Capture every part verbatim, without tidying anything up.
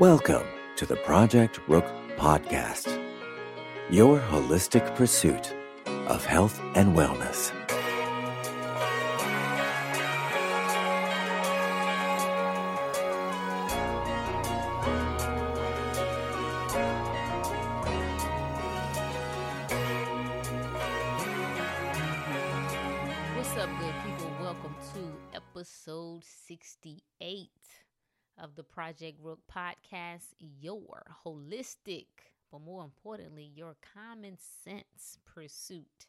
Welcome to the Project Rook Podcast, your holistic pursuit of health and wellness. What's up, good people? Welcome to episode sixty-eight. Of the Project Rook Podcast, your holistic, but more importantly, your common sense pursuit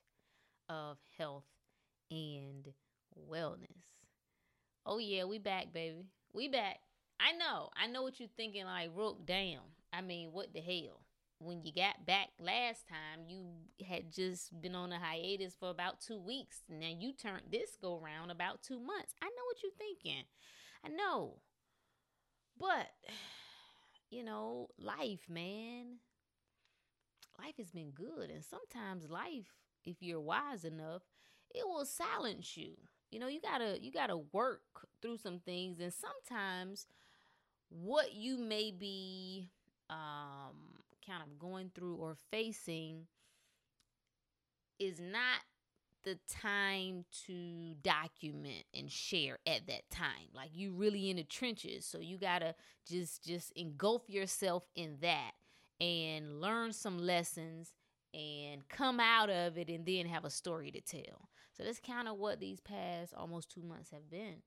of health and wellness. Oh yeah, we back, baby. We back. I know. I know what you're thinking, like, Rook, damn. I mean, what the hell? When you got back last time, you had just been on a hiatus for about two weeks. Now you turned this go round about two months. I know what you're thinking. I know. But, you know, life, man, life has been good. And sometimes life, if you're wise enough, it will silence you. You know, you gotta, you gotta work through some things. And sometimes what you may be um, kind of going through or facing is not the time to document and share at that time. Like, you really in the trenches, so you gotta just just engulf yourself in that and learn some lessons and come out of it and then have a story to tell. So that's kind of what these past almost two months have been.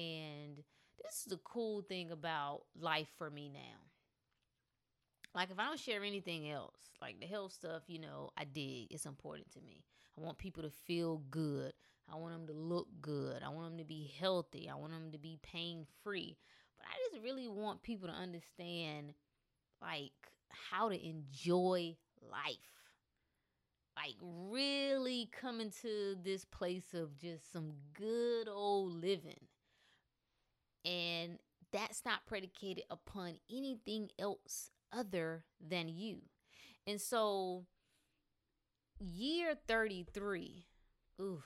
And this is the cool thing about life for me now. Like, if I don't share anything else, like the health stuff, you know, I dig. It's important to me. I want people to feel good. I want them to look good. I want them to be healthy. I want them to be pain-free. But I just really want people to understand, like, how to enjoy life. Like, really coming to this place of just some good old living. And that's not predicated upon anything else other than you. And so year thirty-three, oof,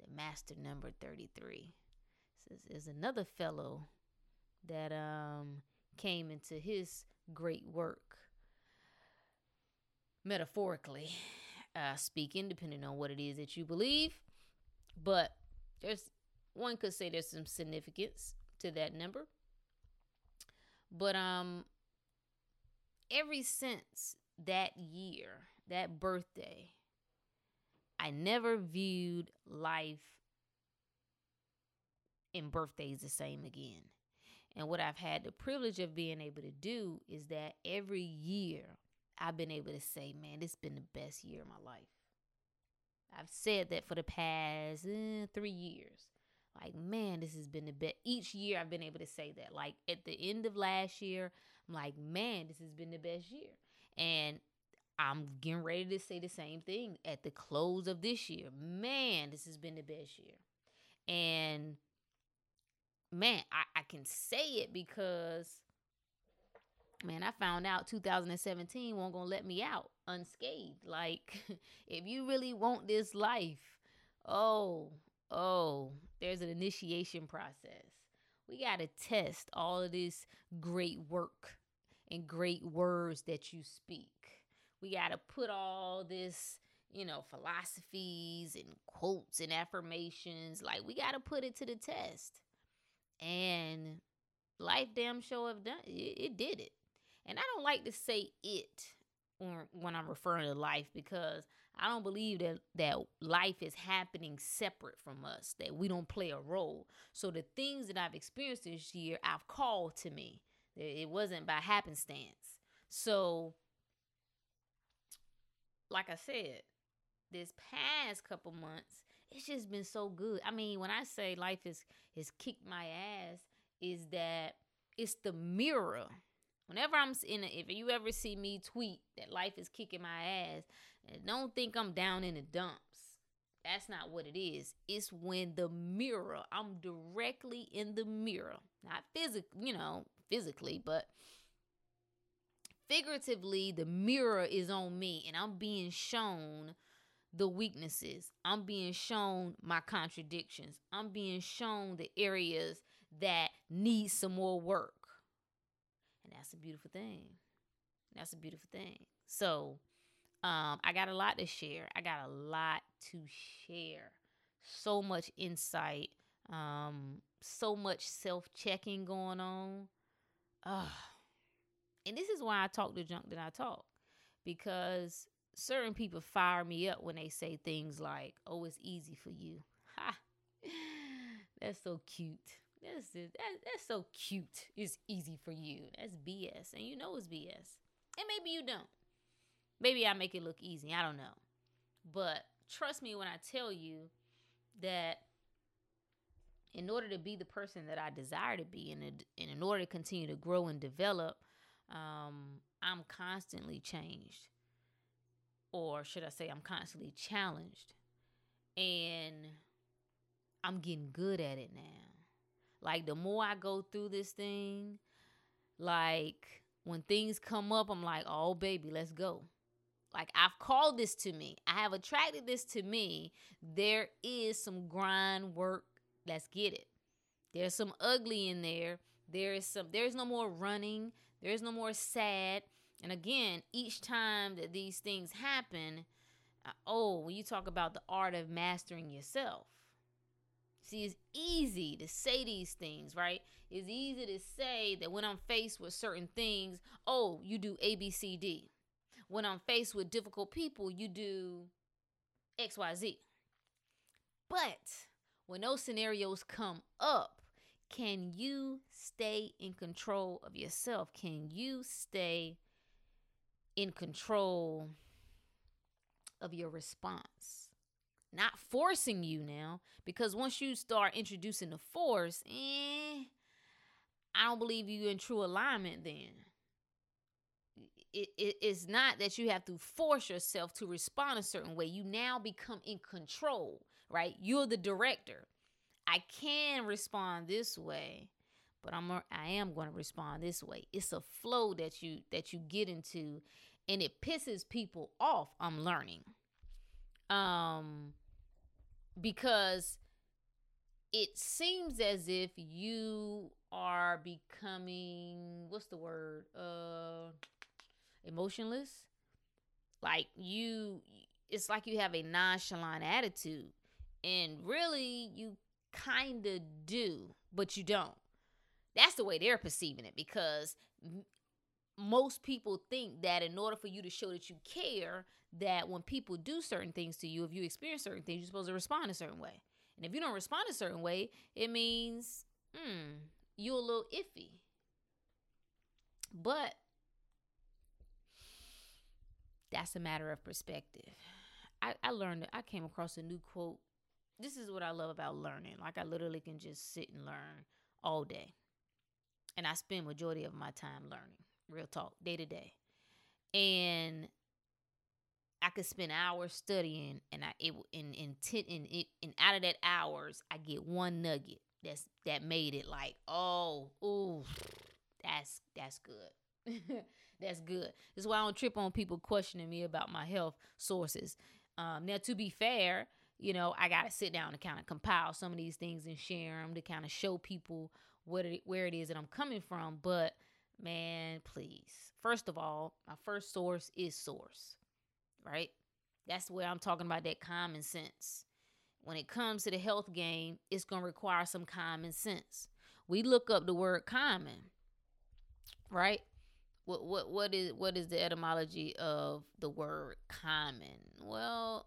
the master number thirty-three. This is another fellow that um came into his great work, metaphorically uh, speaking, depending on what it is that you believe. But there's one could say there's some significance to that number. But um. Every since that year, that birthday, I never viewed life and birthdays the same again. And what I've had the privilege of being able to do is that every year I've been able to say, man, this has been the best year of my life. I've said that for the past eh, three years. Like, man, this has been the best. Each year I've been able to say that. Like, at the end of last year, I'm like, man, this has been the best year. And I'm getting ready to say the same thing at the close of this year. Man, this has been the best year. And, man, I, I can say it because, man, I found out two thousand seventeen won't gonna let me out unscathed. Like, if you really want this life, oh, oh, there's an initiation process. We got to test all of this great work and great words that you speak. We got to put all this, you know, philosophies and quotes and affirmations, like, we got to put it to the test. And life damn sure have done it, it did it. And I don't like to say it when I'm referring to life, because I don't believe that, that life is happening separate from us, that we don't play a role. So the things that I've experienced this year, I've called to me. It wasn't by happenstance. So, like I said, this past couple months, it's just been so good. I mean, when I say life has has kicked my ass, is that it's the mirror. Whenever I'm in a, if you ever see me tweet that life is kicking my ass, don't think I'm down in the dumps. That's not what it is. It's when the mirror, I'm directly in the mirror, not physically, you know, physically, but figuratively, the mirror is on me and I'm being shown the weaknesses. I'm being shown my contradictions. I'm being shown the areas that need some more work. that's a beautiful thing. That's a beautiful thing. So um, I got a lot to share. I got a lot to share. So much insight. Um, so much self-checking going on. Ugh. And this is why I talk the junk that I talk. Because certain people fire me up when they say things like, oh, it's easy for you. Ha! That's so cute. That's, that, that's so cute. It's easy for you. That's B S. And you know it's B S. And maybe you don't. Maybe I make it look easy. I don't know. But trust me when I tell you that in order to be the person that I desire to be, and in order to continue to grow and develop, um, I'm constantly changed. Or should I say I'm constantly challenged. And I'm getting good at it now. Like, the more I go through this thing, like, when things come up, I'm like, oh, baby, let's go. Like, I've called this to me. I have attracted this to me. There is some grind work. Let's get it. There's some ugly in there. There is some. There's no more running. There's no more sad. And again, each time that these things happen, I, oh, when you talk about the art of mastering yourself. See, it's easy to say these things, right? It's easy to say that when I'm faced with certain things, oh, you do A, B, C, D. When I'm faced with difficult people, you do X, Y, Z. But when those scenarios come up, can you stay in control of yourself? Can you stay in control of your response? Not forcing you now, because once you start introducing the force, eh, I don't believe you're in true alignment then. It, it, it's not that you have to force yourself to respond a certain way. You now become in control, right? You're the director. I can respond this way, but I'm I am going to respond this way. It's a flow that you that you get into, and it pisses people off. I'm learning. Um, because it seems as if you are becoming, what's the word? Uh, emotionless. Like you, it's like you have a nonchalant attitude, and really you kind of do, but you don't. That's the way they're perceiving it, because m- most people think that in order for you to show that you care, that when people do certain things to you, if you experience certain things, you're supposed to respond a certain way. And if you don't respond a certain way, it means, hmm, you're a little iffy. But that's a matter of perspective. I, I learned, I came across a new quote. This is what I love about learning. Like, I literally can just sit and learn all day. And I spend majority of my time learning. Real talk, day to day. And I could spend hours studying, and I it in in and, and, and out of that hours, I get one nugget that's that made it like, oh, ooh, that's that's good, that's good. That's why I don't trip on people questioning me about my health sources. Um, now, to be fair, you know, I gotta sit down and kind of compile some of these things and share them to kind of show people what it, where it is that I'm coming from. But man, please, first of all, my first source is source. Right? That's where I'm talking about that common sense. When it comes to the health game, it's going to require some common sense. We look up the word common, right? What what what is what is the etymology of the word common? Well,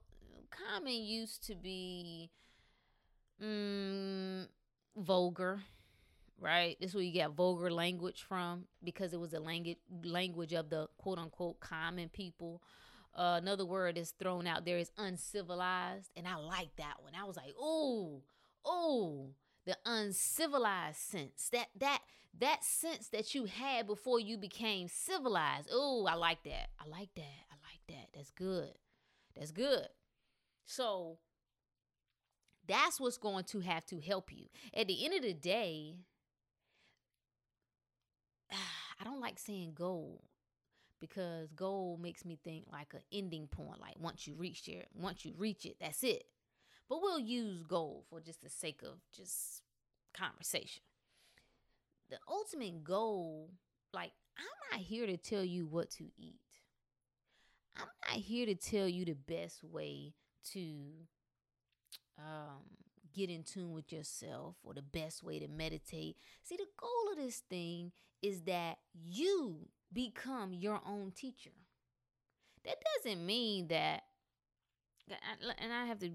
common used to be mm, vulgar, right? This is where you got vulgar language from, because it was the language language of the quote unquote common people. Uh, another word that's thrown out there is uncivilized. And I like that one. I was like, ooh, ooh, the uncivilized sense. That that that sense that you had before you became civilized. Ooh, I like that. I like that. I like that. That's good. That's good. So that's what's going to have to help you. At the end of the day, I don't like saying goal, because goal makes me think like an ending point, like once you reach it, once you reach it, that's it. But we'll use goal for just the sake of just conversation. The ultimate goal, like I'm not here to tell you what to eat. I'm not here to tell you the best way to um, get in tune with yourself or the best way to meditate. See, the goal of this thing is that you become your own teacher. That doesn't mean that, and I have to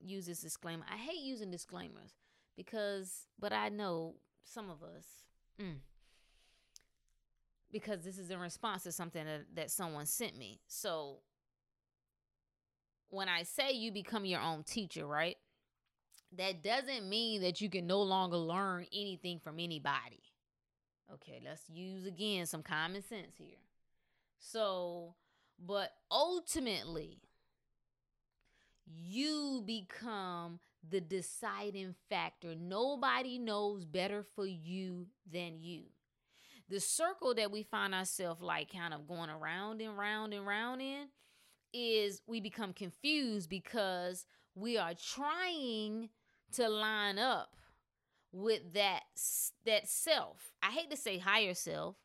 use this disclaimer. I hate using disclaimers because, but I know some of us, mm, because this is in response to something that, that someone sent me. So when I say you become your own teacher, right? That doesn't mean that you can no longer learn anything from anybody. Okay, let's use again some common sense here. So, but ultimately, you become the deciding factor. Nobody knows better for you than you. The circle that we find ourselves like kind of going around and round and round in is we become confused because we are trying to line up with that, that self. I hate to say higher self,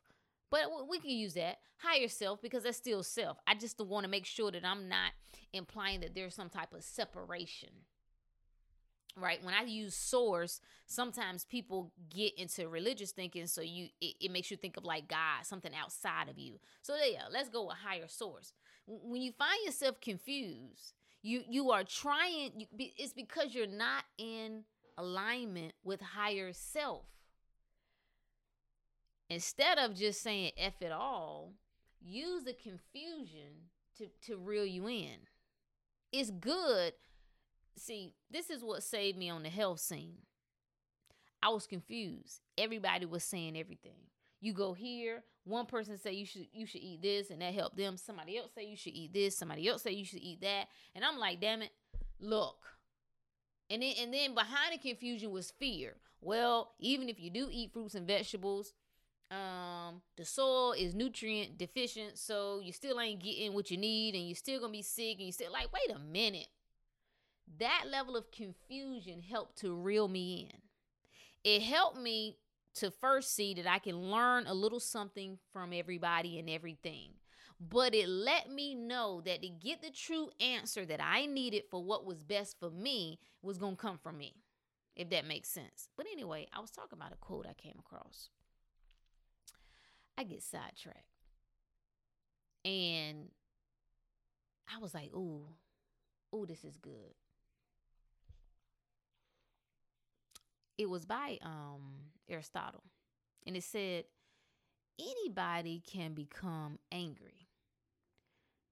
but we can use that higher self because that's still self. I just want to make sure that I'm not implying that there's some type of separation, right? When I use source, sometimes people get into religious thinking. So you, it, it makes you think of like God, something outside of you. So yeah, let's go with higher source. When you find yourself confused, you, you are trying, you, it's because you're not in alignment with higher self. Instead of just saying F it all, use the confusion to, to reel you in. It's good. See, this is what saved me on the health scene. I was confused. Everybody was saying everything. You go here, one person say you should you should eat this, and that helped them. Somebody else say you should eat this. Somebody else say you should eat that. And I'm like, damn it, look. And then, and then behind the confusion was fear. Well, even if you do eat fruits and vegetables, Um, the soil is nutrient deficient, so you still ain't getting what you need and you're still gonna be sick and you're still like, wait a minute. That level of confusion helped to reel me in. It helped me to first see that I can learn a little something from everybody and everything, but it let me know that to get the true answer that I needed for what was best for me was gonna come from me, if that makes sense. But anyway, I was talking about a quote I came across. I get sidetracked. And I was like, ooh, ooh, this is good. It was by um, Aristotle. And it said, anybody can become angry.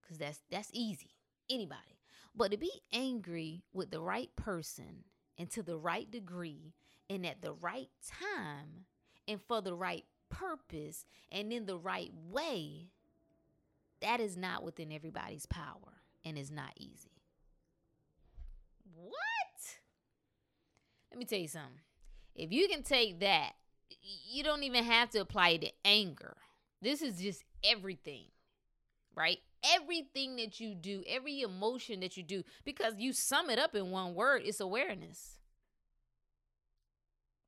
Because that's, that's easy. Anybody. But to be angry with the right person and to the right degree and at the right time and for the right purpose and in the right way, that is not within everybody's power and is not easy. What? Let me tell you something. If you can take that, you don't even have to apply it to anger. This is just everything, right? Everything that you do, every emotion that you do, because you sum it up in one word, it's awareness.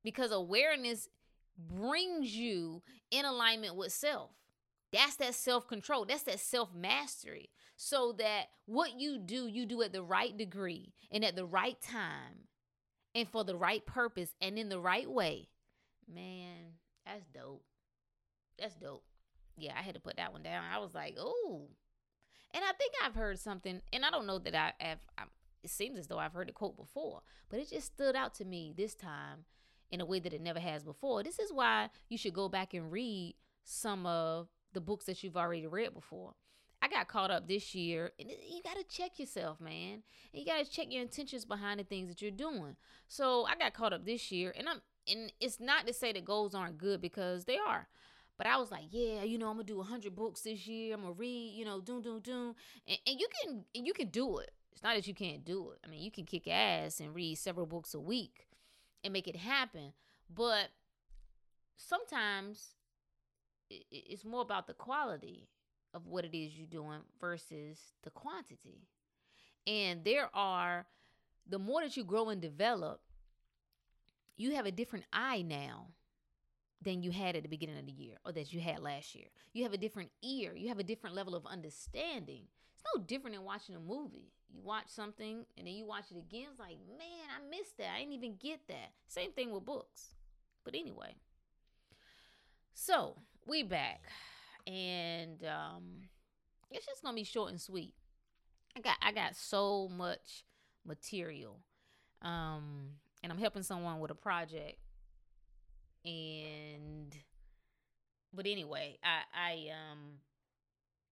Because awareness brings you in alignment with self. That's that self-control. That's that self-mastery. So that what you do, you do at the right degree and at the right time and for the right purpose and in the right way. Man, that's dope. That's dope. Yeah, I had to put that one down. I was like, oh. And I think I've heard something, and I don't know that I have, I, it seems as though I've heard the quote before, but it just stood out to me this time in a way that it never has before. This is why you should go back and read some of the books that you've already read before. I got caught up this year, and you got to check yourself, man. And you got to check your intentions behind the things that you're doing. So I got caught up this year, and I'm, and it's not to say that goals aren't good, because they are. But I was like, yeah, you know, I'm gonna do one hundred books this year. I'm gonna read, you know, doom, doom, doom, and, and you can, you can do it. It's not that you can't do it. I mean, you can kick ass and read several books a week and make it happen. But sometimes it's more about the quality of what it is you're doing versus the quantity. And there are, the more that you grow and develop, you have a different eye now than you had at the beginning of the year or that you had last year. You have a different ear. You have a different level of understanding. It's no different than watching a movie. You watch something and then you watch it again. It's like, man, I missed that. I didn't even get that. Same thing with books. But anyway, so we back, and um, it's just going to be short and sweet. I got, I got so much material, um, and I'm helping someone with a project. And, but anyway, I, I, um,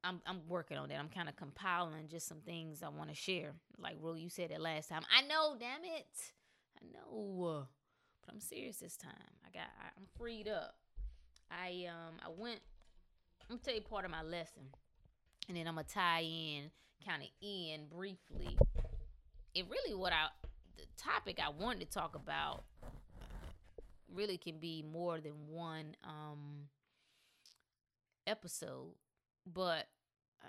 I'm, I'm working on that. I'm kind of compiling just some things I want to share. Like, Rue, you said it last time. I know, damn it. I know, but I'm serious this time. I got, I, I'm freed up. I, um, I went, I'm gonna tell you part of my lesson, and then I'm gonna tie in, kind of in briefly. It really, what I, the topic I wanted to talk about really can be more than one um, episode, but I,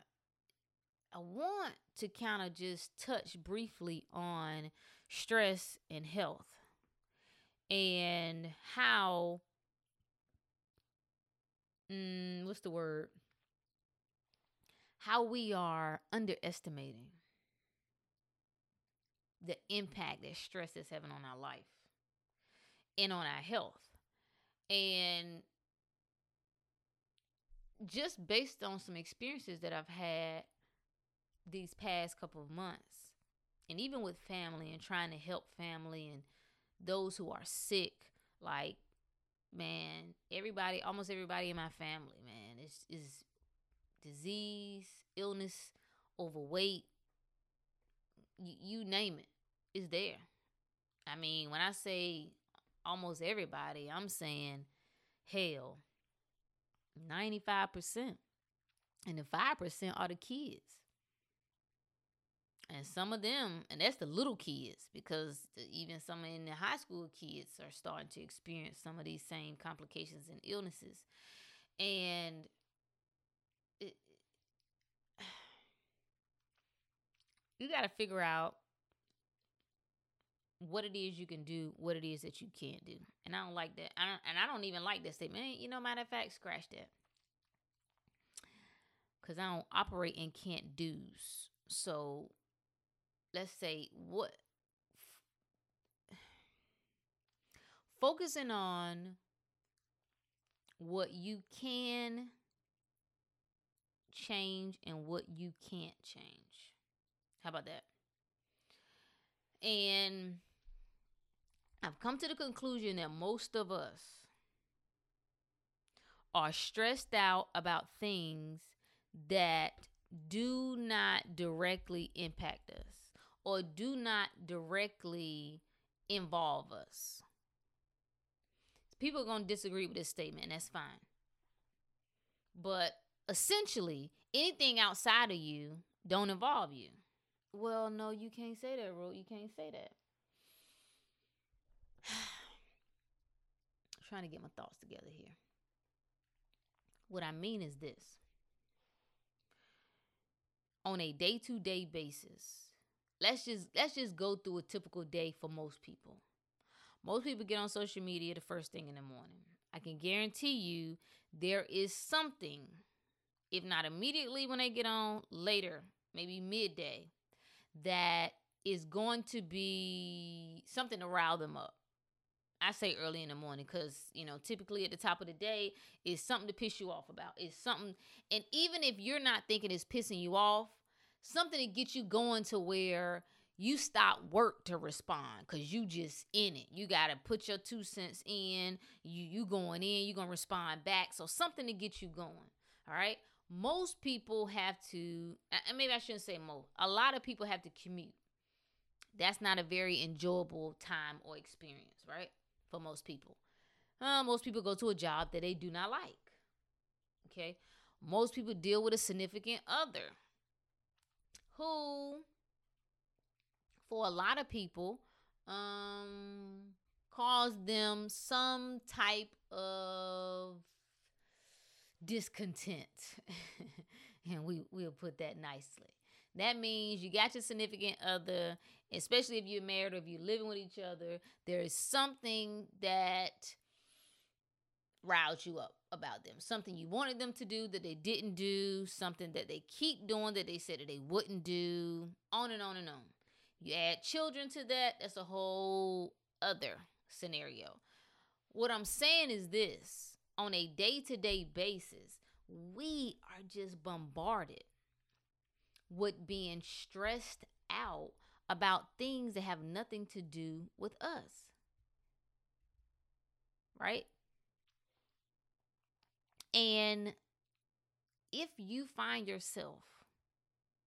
I want to kind of just touch briefly on stress and health and how, mm, what's the word? How we are underestimating the impact that stress is having on our life and on our health. And just based on some experiences that I've had these past couple of months, and even with family and trying to help family and those who are sick, like, man, everybody, almost everybody in my family, man, is is disease, illness, overweight, y- you name it, it's there. I mean, when I say almost everybody, I'm saying, hell, ninety-five percent. And the five percent are the kids. And some of them, and that's the little kids, because even some in the high school kids are starting to experience some of these same complications and illnesses. And it, you got to figure out what it is you can do, what it is that you can't do. And I don't like that. I don't, and I don't even like that statement. You know, matter of fact, scratch that. Because I don't operate in can't do's. So let's say what? Focusing on what you can change and what you can't change. How about that? And I've come to the conclusion that most of us are stressed out about things that do not directly impact us or do not directly involve us. People are going to disagree with this statement, and that's fine. But essentially, anything outside of you don't involve you. Well, no, you can't say that, Ro. You can't say that. I'm trying to get my thoughts together here. What I mean is this. On a day-to-day basis, let's just let's just go through a typical day for most people. Most people get on social media the first thing in the morning. I can guarantee you there is something, if not immediately when they get on, later, maybe midday, that is going to be something to rile them up. I say early in the morning because, you know, typically at the top of the day is something to piss you off about. It's something, and even if you're not thinking it's pissing you off, something to get you going to where you stop work to respond because you just in it. You got to put your two cents in. You you going in, you're going to respond back. So something to get you going, all right? Most people have to, and maybe I shouldn't say most, a lot of people have to commute. That's not a very enjoyable time or experience, right? For most people. Uh, most people go to a job that they do not like, okay? Most people deal with a significant other who, for a lot of people, um, caused them some type of discontent. And we, we'll put that nicely. That means you got your significant other, especially if you're married or if you're living with each other, there is something that riled you up about them. Something you wanted them to do that they didn't do. Something that they keep doing that they said that they wouldn't do. On and on and on. You add children to that, that's a whole other scenario. What I'm saying is this. On a day-to-day basis, we are just bombarded with being stressed out about things that have nothing to do with us. Right? And if you find yourself,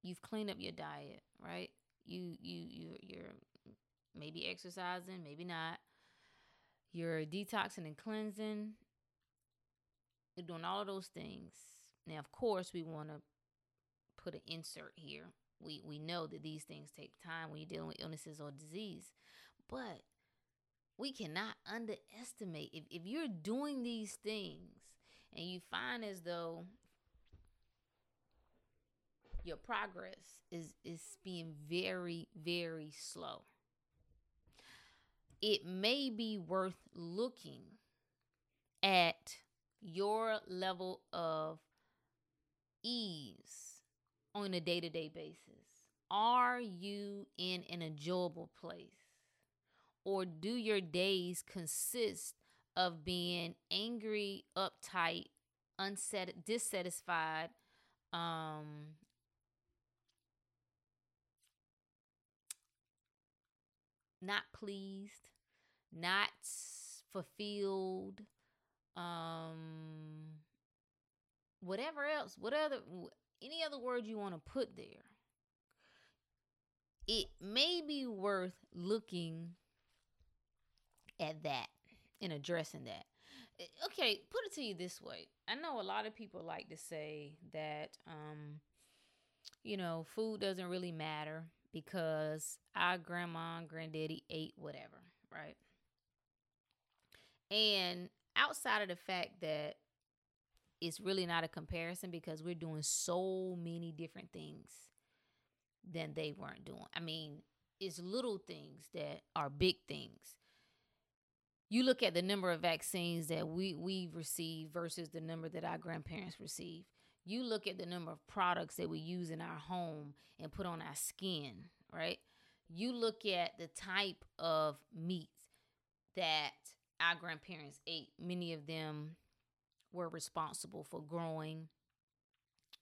you've cleaned up your diet, right? You you you you're maybe exercising, maybe not. You're detoxing and cleansing. You're doing all of those things. Now, of course, we want to put an insert here. We we know that these things take time when you're dealing with illnesses or disease, but we cannot underestimate if, if you're doing these things and you find as though your progress is, is being very, very slow. It may be worth looking at your level of ease on a day-to-day basis. Are you in an enjoyable place? Or do your days consist of being angry, uptight, unsat- dissatisfied, um, not pleased, not fulfilled, um, whatever else, whatever, any other word you want to put there? It may be worth looking at that and addressing that. Okay, put it to you this way. I know a lot of people like to say that, um, you know, food doesn't really matter because our grandma and granddaddy ate whatever, right? And outside of the fact that it's really not a comparison because we're doing so many different things than they weren't doing. I mean, it's little things that are big things. You look at the number of vaccines that we, we've received versus the number that our grandparents received. You look at the number of products that we use in our home and put on our skin, right? You look at the type of meats that our grandparents ate. Many of them were responsible for growing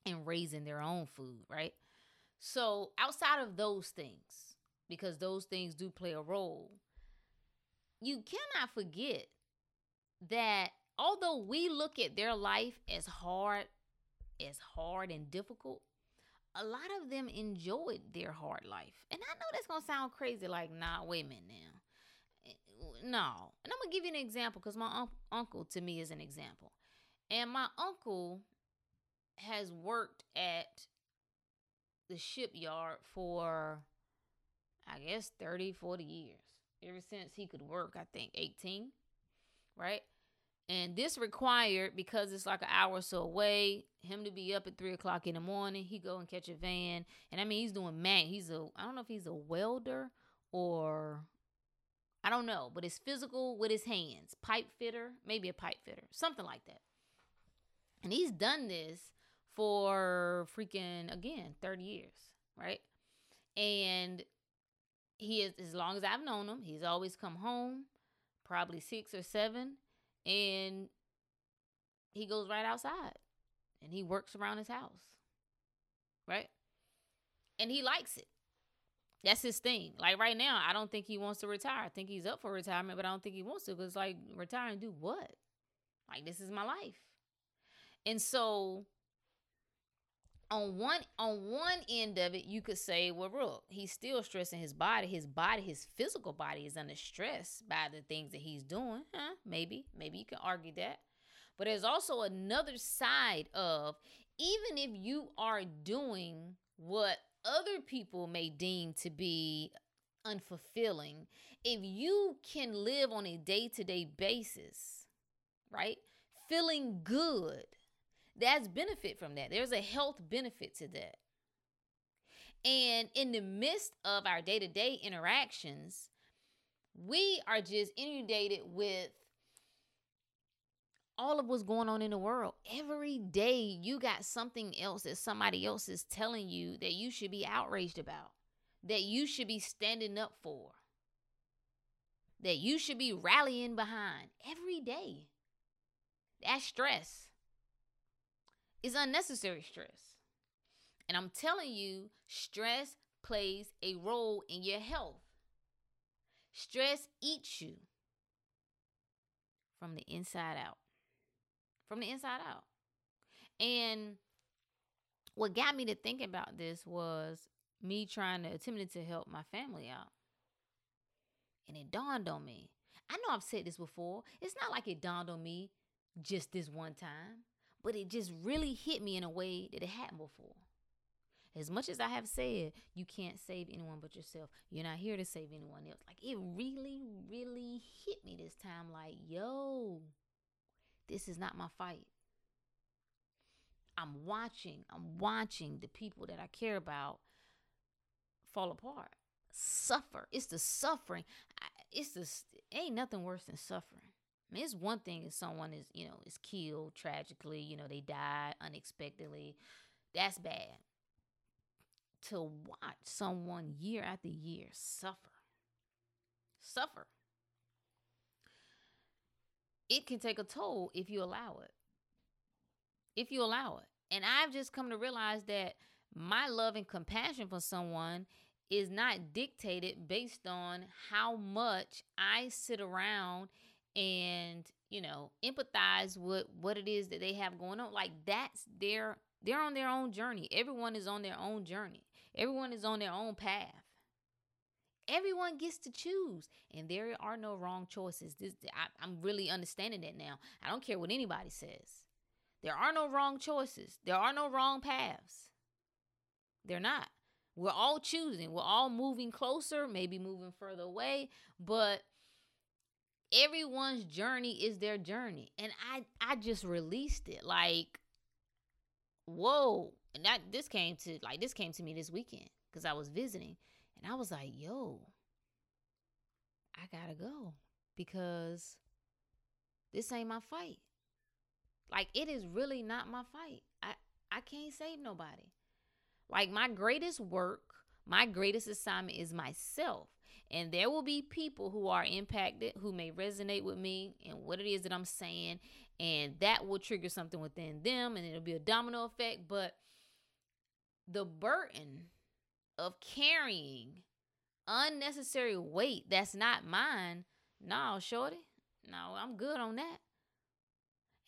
and raising their own food, right? So outside of those things, because those things do play a role, you cannot forget that although we look at their life as hard, as hard and difficult, a lot of them enjoyed their hard life. And I know that's going to sound crazy, like, nah, wait a minute now. No. And I'm going to give you an example because my un- uncle, to me, is an example. And my uncle has worked at the shipyard for, I guess, thirty, forty years. Ever since he could work, I think, eighteen, right? And this required, because it's like an hour or so away, him to be up at three o'clock in the morning. He go and catch a van. And, I mean, he's doing man. He's a, I don't know if he's a welder or, I don't know. But it's physical with his hands. Pipe fitter. Maybe a pipe fitter. Something like that. And he's done this for freaking, again, thirty years, right? And he is, as long as I've known him, he's always come home, probably six or seven, and he goes right outside and he works around his house, right? And he likes it. That's his thing. Like right now, I don't think he wants to retire. I think he's up for retirement, but I don't think he wants to because, like, retire and do what? Like, this is my life. And so On one on one end of it, you could say, well, Rook, he's still stressing his body. His body, his physical body is under stress by the things that he's doing. Huh? Maybe. Maybe you can argue that. But there's also another side of, even if you are doing what other people may deem to be unfulfilling, if you can live on a day-to-day basis, right, feeling good, that's benefit from that. There's a health benefit to that. And in the midst of our day-to-day interactions, we are just inundated with all of what's going on in the world. Every day you got something else that somebody else is telling you that you should be outraged about, that you should be standing up for, that you should be rallying behind every day. That stress is unnecessary stress. And I'm telling you, stress plays a role in your health. Stress eats you from the inside out. From the inside out. And what got me to thinking about this was me trying to attempt to help my family out. And it dawned on me. I know I've said this before. It's not like it dawned on me just this one time, but it just really hit me in a way that it hadn't before. As much as I have said, you can't save anyone but yourself. You're not here to save anyone else. Like, it really, really hit me this time. Like, yo, this is not my fight. I'm watching, I'm watching the people that I care about fall apart, suffer. It's the suffering. It's the, ain't nothing worse than suffering. I mean, it's one thing if someone is, you know, is killed tragically, you know, they die unexpectedly. That's bad. To watch someone year after year suffer, suffer. It can take a toll if you allow it, if you allow it. And I've just come to realize that my love and compassion for someone is not dictated based on how much I sit around and, you know, empathize with what it is that they have going on. Like, that's their, they're on their own journey. Everyone is on their own journey. Everyone is on their own path. Everyone gets to choose, and there are no wrong choices. This, I, I'm really understanding that now. I don't care what anybody says. There are no wrong choices. There are no wrong paths. They're not. We're all choosing. We're all moving closer, maybe moving further away, but everyone's journey is their journey. And I, I just released it. Like, whoa. And that this came to like this came to me this weekend because I was visiting, and I was like, yo, I gotta go because this ain't my fight. Like, it is really not my fight. I, I can't save nobody. Like, my greatest work, my greatest assignment is myself. And there will be people who are impacted, who may resonate with me and what it is that I'm saying. And that will trigger something within them, and it'll be a domino effect. But the burden of carrying unnecessary weight that's not mine, no, shorty, no, I'm good on that.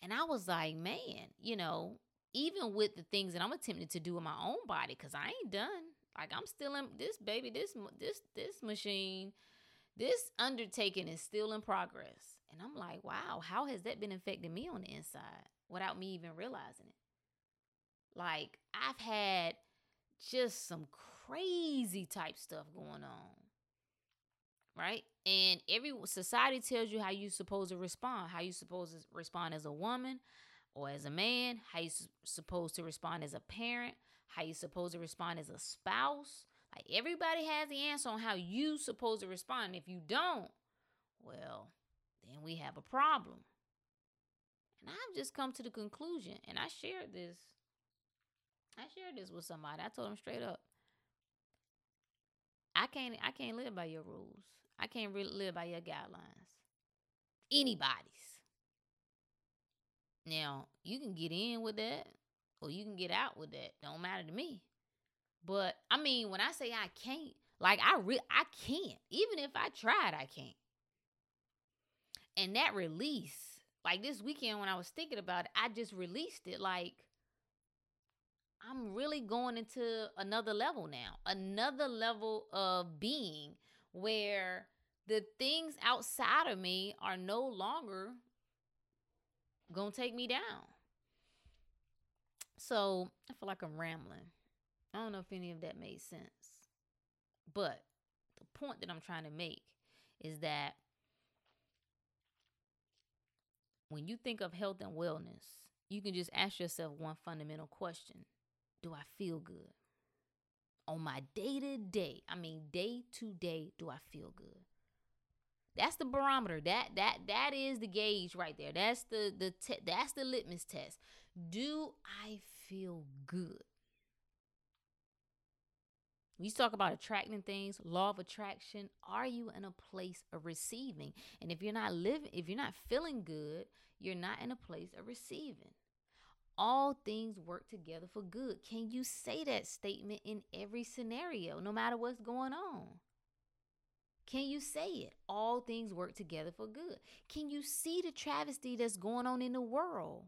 And I was like, man, you know, even with the things that I'm attempting to do with my own body, because I ain't done. Like, I'm still in this, baby, this, this, this machine, this undertaking is still in progress. And I'm like, wow, how has that been affecting me on the inside without me even realizing it? Like, I've had just some crazy type stuff going on, right? And every society tells you how you're supposed to respond, how you're supposed to respond as a woman or as a man, how you're supposed to respond as a parent, how you're supposed to respond as a spouse. Like, everybody has the answer on how you're supposed to respond. And if you don't, well, then we have a problem. And I've just come to the conclusion, and I shared this. I shared this with somebody. I told them straight up, I can't, I can't live by your rules. I can't really live by your guidelines. Anybody's. Now, you can get in with that, or you can get out with that. Don't matter to me. But, I mean, when I say I can't, like, I re- I can't. Even if I tried, I can't. And that release, like, this weekend when I was thinking about it, I just released it. Like, I'm really going into another level now. Another level of being where the things outside of me are no longer gonna take me down. So, I feel like I'm rambling. I don't know if any of that made sense. But the point that I'm trying to make is that when you think of health and wellness, you can just ask yourself one fundamental question. Do I feel good? On my day to day, I mean day to day, do I feel good? That's the barometer. That that that is the gauge right there. That's the the te- that's the litmus test. Do I feel good? We talk about attracting things, law of attraction. Are you in a place of receiving? And if you're not living, if you're not feeling good, you're not in a place of receiving. All things work together for good. Can you say that statement in every scenario, no matter what's going on? Can you say it? All things work together for good. Can you see the travesty that's going on in the world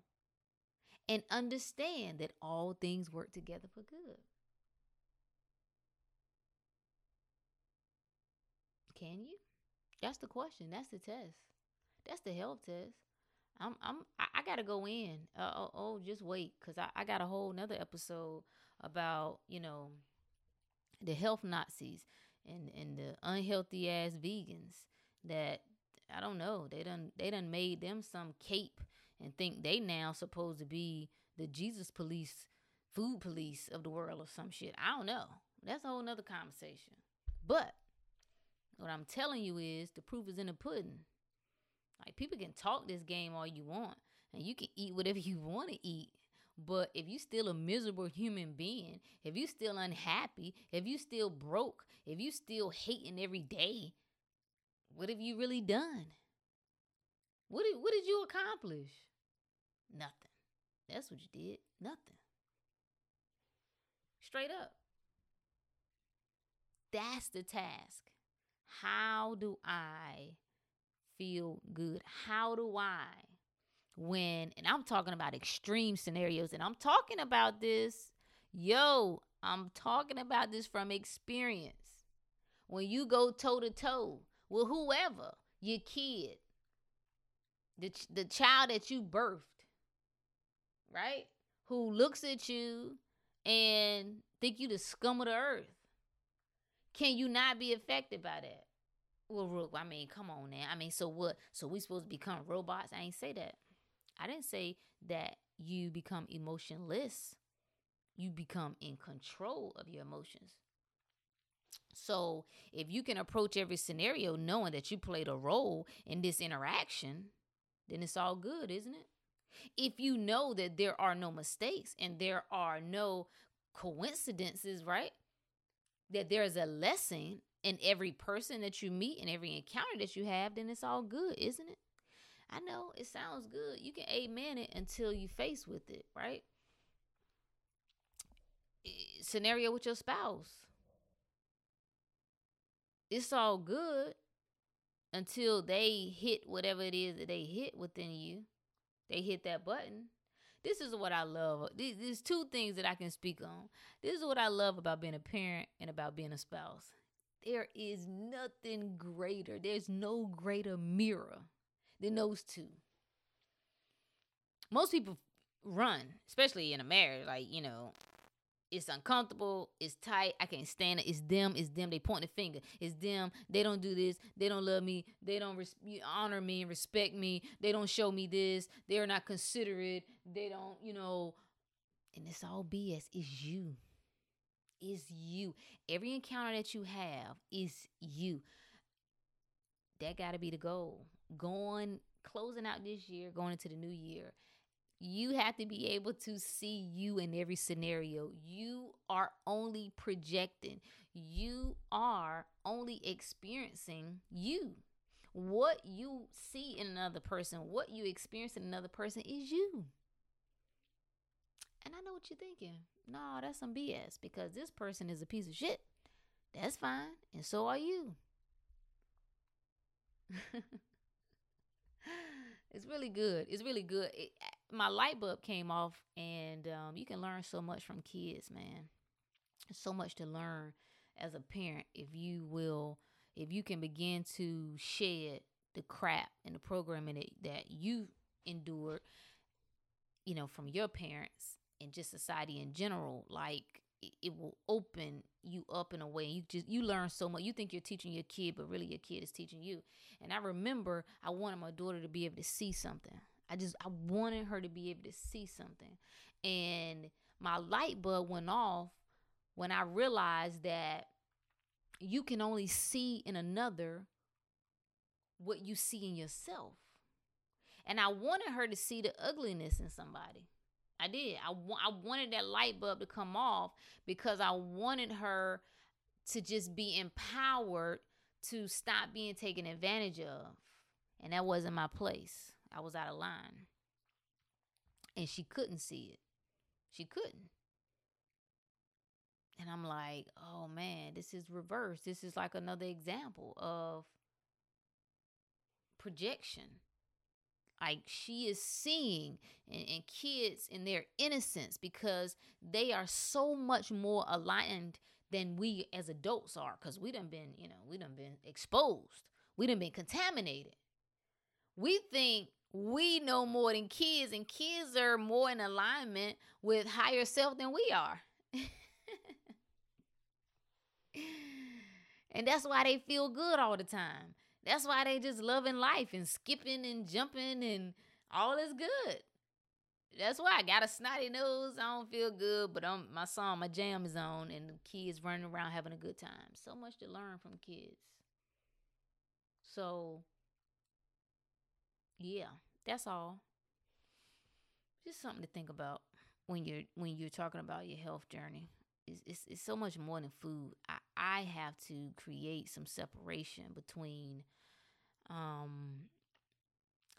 and understand that all things work together for good? Can you? That's the question. That's the test. That's the health test. I'm, I'm, I, I gotta go in. Uh, oh, oh, just wait, cause I, I got a whole nother episode about, you know, the health Nazis and, and the unhealthy ass vegans that I don't know. They done, they done made them some cape and think they now supposed to be the Jesus police, food police of the world or some shit. I don't know. That's a whole nother conversation. But what I'm telling you is the proof is in the pudding. Like, people can talk this game all you want, and you can eat whatever you want to eat. But if you still a miserable human being, if you still unhappy, if you still broke, if you still hating every day, what have you really done? What did, what did you accomplish? Nothing. That's what you did. Nothing. Straight up. That's the task. How do I feel good? How do I, when, and I'm talking about extreme scenarios, and I'm talking about this, yo, I'm talking about this from experience. When you go toe to toe with whoever, your kid, the, the child that you birthed, right? Who looks at you and think you the scum of the earth. Can you not be affected by that? Well, Rook, I mean, come on now. I mean, so what? So we supposed to become robots? I ain't say that. I didn't say that you become emotionless. You become in control of your emotions. So if you can approach every scenario knowing that you played a role in this interaction, then it's all good, isn't it? If you know that there are no mistakes and there are no coincidences, right? That there is a lesson in every person that you meet and every encounter that you have, then it's all good, isn't it? I know it sounds good. You can amen it until you face with it, right? Scenario with your spouse. It's all good until they hit whatever it is that they hit within you. They hit that button. This is what I love. There's two things that I can speak on. This is what I love about being a parent and about being a spouse. There is nothing greater. There's no greater mirror than those two. Most people run, especially in a marriage. Like, you know, it's uncomfortable. It's tight. I can't stand it. It's them. It's them. They point the finger. It's them. They don't do this. They don't love me. They don't res- honor me and respect me. They don't show me this. They're not considerate. They don't, you know. And it's all B S. It's you. Is you. Every encounter that you have is you. That got to be the goal. Going, closing out this year, going into the new year. You have to be able to see you in every scenario. You are only projecting. You are only experiencing you. What you see in another person, what you experience in another person is you. And I know what you're thinking. No, that's some B S because this person is a piece of shit. That's fine. And so are you. It's really good. It's really good. It, my light bulb came off, and um, you can learn so much from kids, man. There's so much to learn as a parent if you will, if you can begin to shed the crap and the programming that, that you endured, you know, from your parents. And just society in general, like it, it will open you up in a way. You just you learn so much. You think you're teaching your kid, but really your kid is teaching you. And I remember I wanted my daughter to be able to see something. I just I wanted her to be able to see something. And my light bulb went off when I realized that you can only see in another what you see in yourself. And I wanted her to see the ugliness in somebody. I did. I, wa- I wanted that light bulb to come off because I wanted her to just be empowered to stop being taken advantage of. And that wasn't my place. I was out of line. And she couldn't see it. She couldn't. And I'm like, oh man, this is reverse. This is like another example of projection. Like she is seeing and, and kids in their innocence because they are so much more aligned than we as adults are. Because we done been, you know, we done been exposed. We done been contaminated. We think we know more than kids, and kids are more in alignment with higher self than we are. And that's why they feel good all the time. That's why they just loving life and skipping and jumping and all is good. That's why I got a snotty nose. I don't feel good, but I'm, my song, my jam is on, and the kids running around having a good time. So much to learn from kids. So, yeah, that's all. Just something to think about when you're when you're talking about your health journey. It's, it's, it's so much more than food. I, I have to create some separation between um,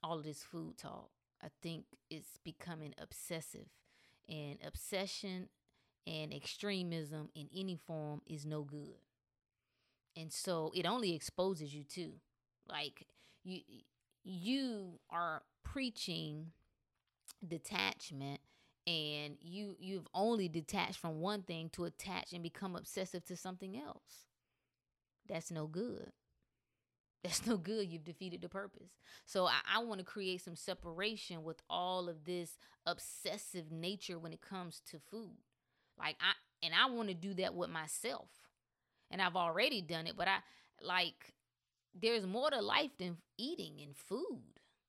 all of this food talk. I think it's becoming obsessive. And obsession and extremism in any form is no good. And so it only exposes you to. Like, you, you are preaching detachment. And you, you've only detached from one thing to attach and become obsessive to something else. That's no good. That's no good. You've defeated the purpose. So I, I want to create some separation with all of this obsessive nature when it comes to food. Like I and I want to do that with myself. And I've already done it, but I like there's more to life than eating and food.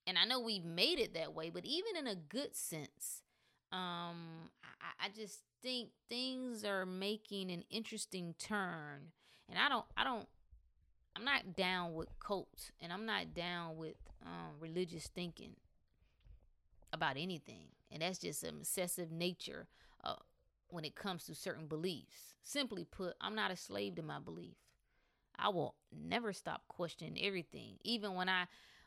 And I know we've made it that way, but even in a good sense, Um, I, I just think things are making an interesting turn, and I don't, I don't, I'm not down with cults, and I'm not down with um, religious thinking about anything, and that's just an obsessive nature uh, when it comes to certain beliefs. Simply put, I'm not a slave to my belief. I will never stop questioning everything, even when I,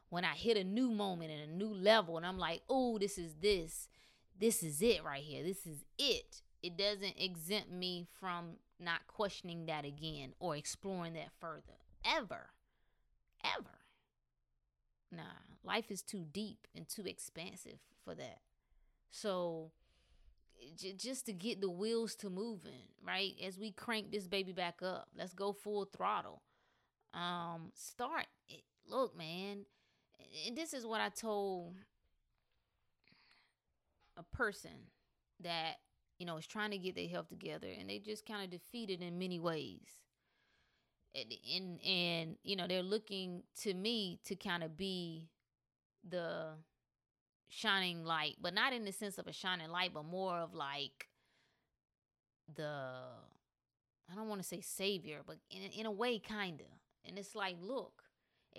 when I hit a new moment and a new level, and I'm like, oh, this is this. This is it right here. This is it. It doesn't exempt me from not questioning that again or exploring that further. Ever. Ever. Nah, life is too deep and too expansive for that. So j- just to get the wheels to moving, right? As we crank this baby back up, let's go full throttle. Um, start it. Look, man, and this is what I told a person that, you know, is trying to get their health together, and they just kind of defeated in many ways. And, and, and, you know, they're looking to me to kind of be the shining light, but not in the sense of a shining light, but more of like the, I don't want to say savior, but in, in a way, kind of. And it's like, look,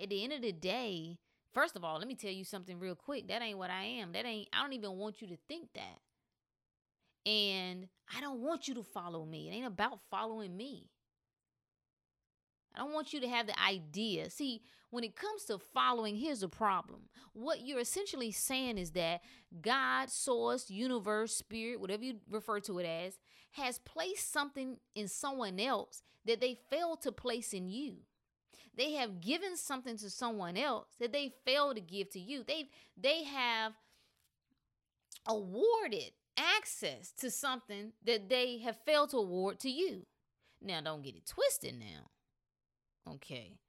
at the end of the day, first of all, let me tell you something real quick. That ain't what I am. That ain't, I don't even want you to think that. And I don't want you to follow me. It ain't about following me. I don't want you to have the idea. See, when it comes to following, here's the problem. What you're essentially saying is that God, source, universe, spirit, whatever you refer to it as, has placed something in someone else that they failed to place in you. They have given something to someone else that they failed to give to you. They they have awarded access to something that they have failed to award to you. Now, don't get it twisted now. Okay.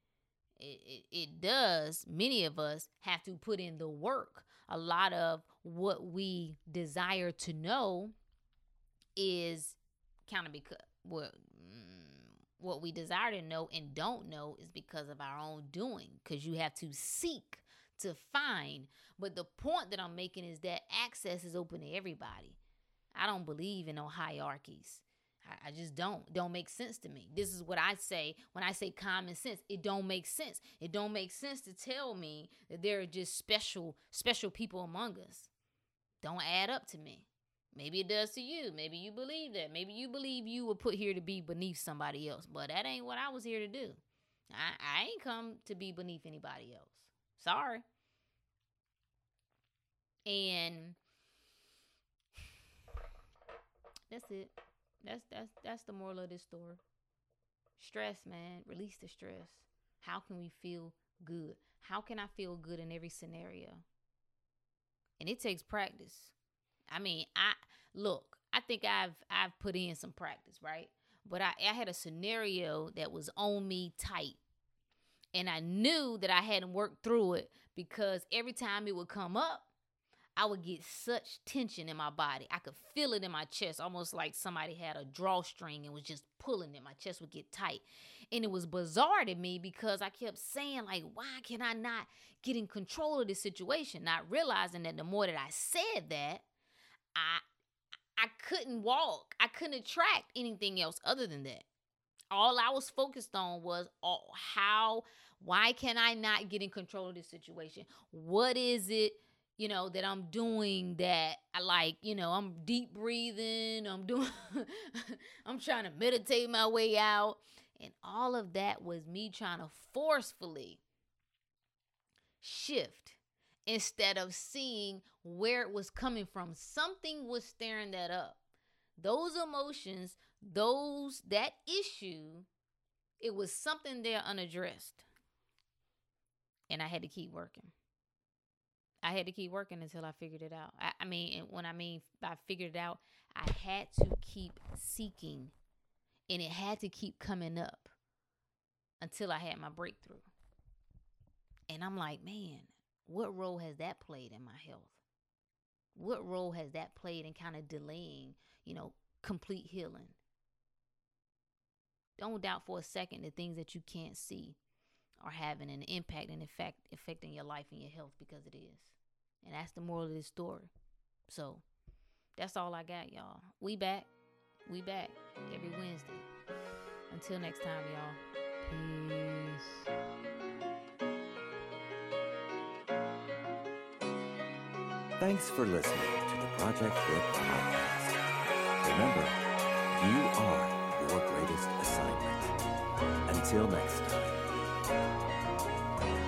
It, it, it does. Many of us have to put in the work. A lot of what we desire to know is kind of because... Well, what we desire to know and don't know is because of our own doing, because you have to seek to find. But the point that I'm making is that access is open to everybody. I don't believe in no hierarchies. I just don't, don't make sense to me. This is what I say when I say common sense. It don't make sense. It don't make sense to tell me that there are just special, special people among us. Don't add up to me. Maybe it does to you. Maybe you believe that. Maybe you believe you were put here to be beneath somebody else, but that ain't what I was here to do. I, I ain't come to be beneath anybody else. Sorry. And that's it. That's that's that's the moral of this story. Stress, man. Release the stress. How can we feel good? How can I feel good in every scenario? And it takes practice. I mean, I look, I think I've I've put in some practice, right? But I, I had a scenario that was on me tight. And I knew that I hadn't worked through it because every time it would come up, I would get such tension in my body. I could feel it in my chest, almost like somebody had a drawstring and was just pulling it. My chest would get tight. And it was bizarre to me because I kept saying, like, why can I not get in control of this situation? Not realizing that the more that I said that, I I couldn't walk. I couldn't attract anything else other than that. All I was focused on was oh, how, why can I not get in control of this situation? What is it? You know, that I'm doing that I like, you know, I'm deep breathing, I'm doing, I'm trying to meditate my way out. And all of that was me trying to forcefully shift instead of seeing where it was coming from. Something was stirring that up. Those emotions, those, that issue, it was something there unaddressed. And I had to keep working. I had to keep working until I figured it out. I, I mean, and when I mean by figured it out, I had to keep seeking, and it had to keep coming up until I had my breakthrough. And I'm like, man, what role has that played in my health? What role has that played in kind of delaying, you know, complete healing? Don't doubt for a second the things that you can't see are having an impact and, in fact, affecting your life and your health, because it is. And that's the moral of this story. So that's all I got, y'all. We back. We back every Wednesday. Until next time, y'all. Peace. Thanks for listening to the Project Rook Podcast. Remember, you are your greatest assignment. Until next time.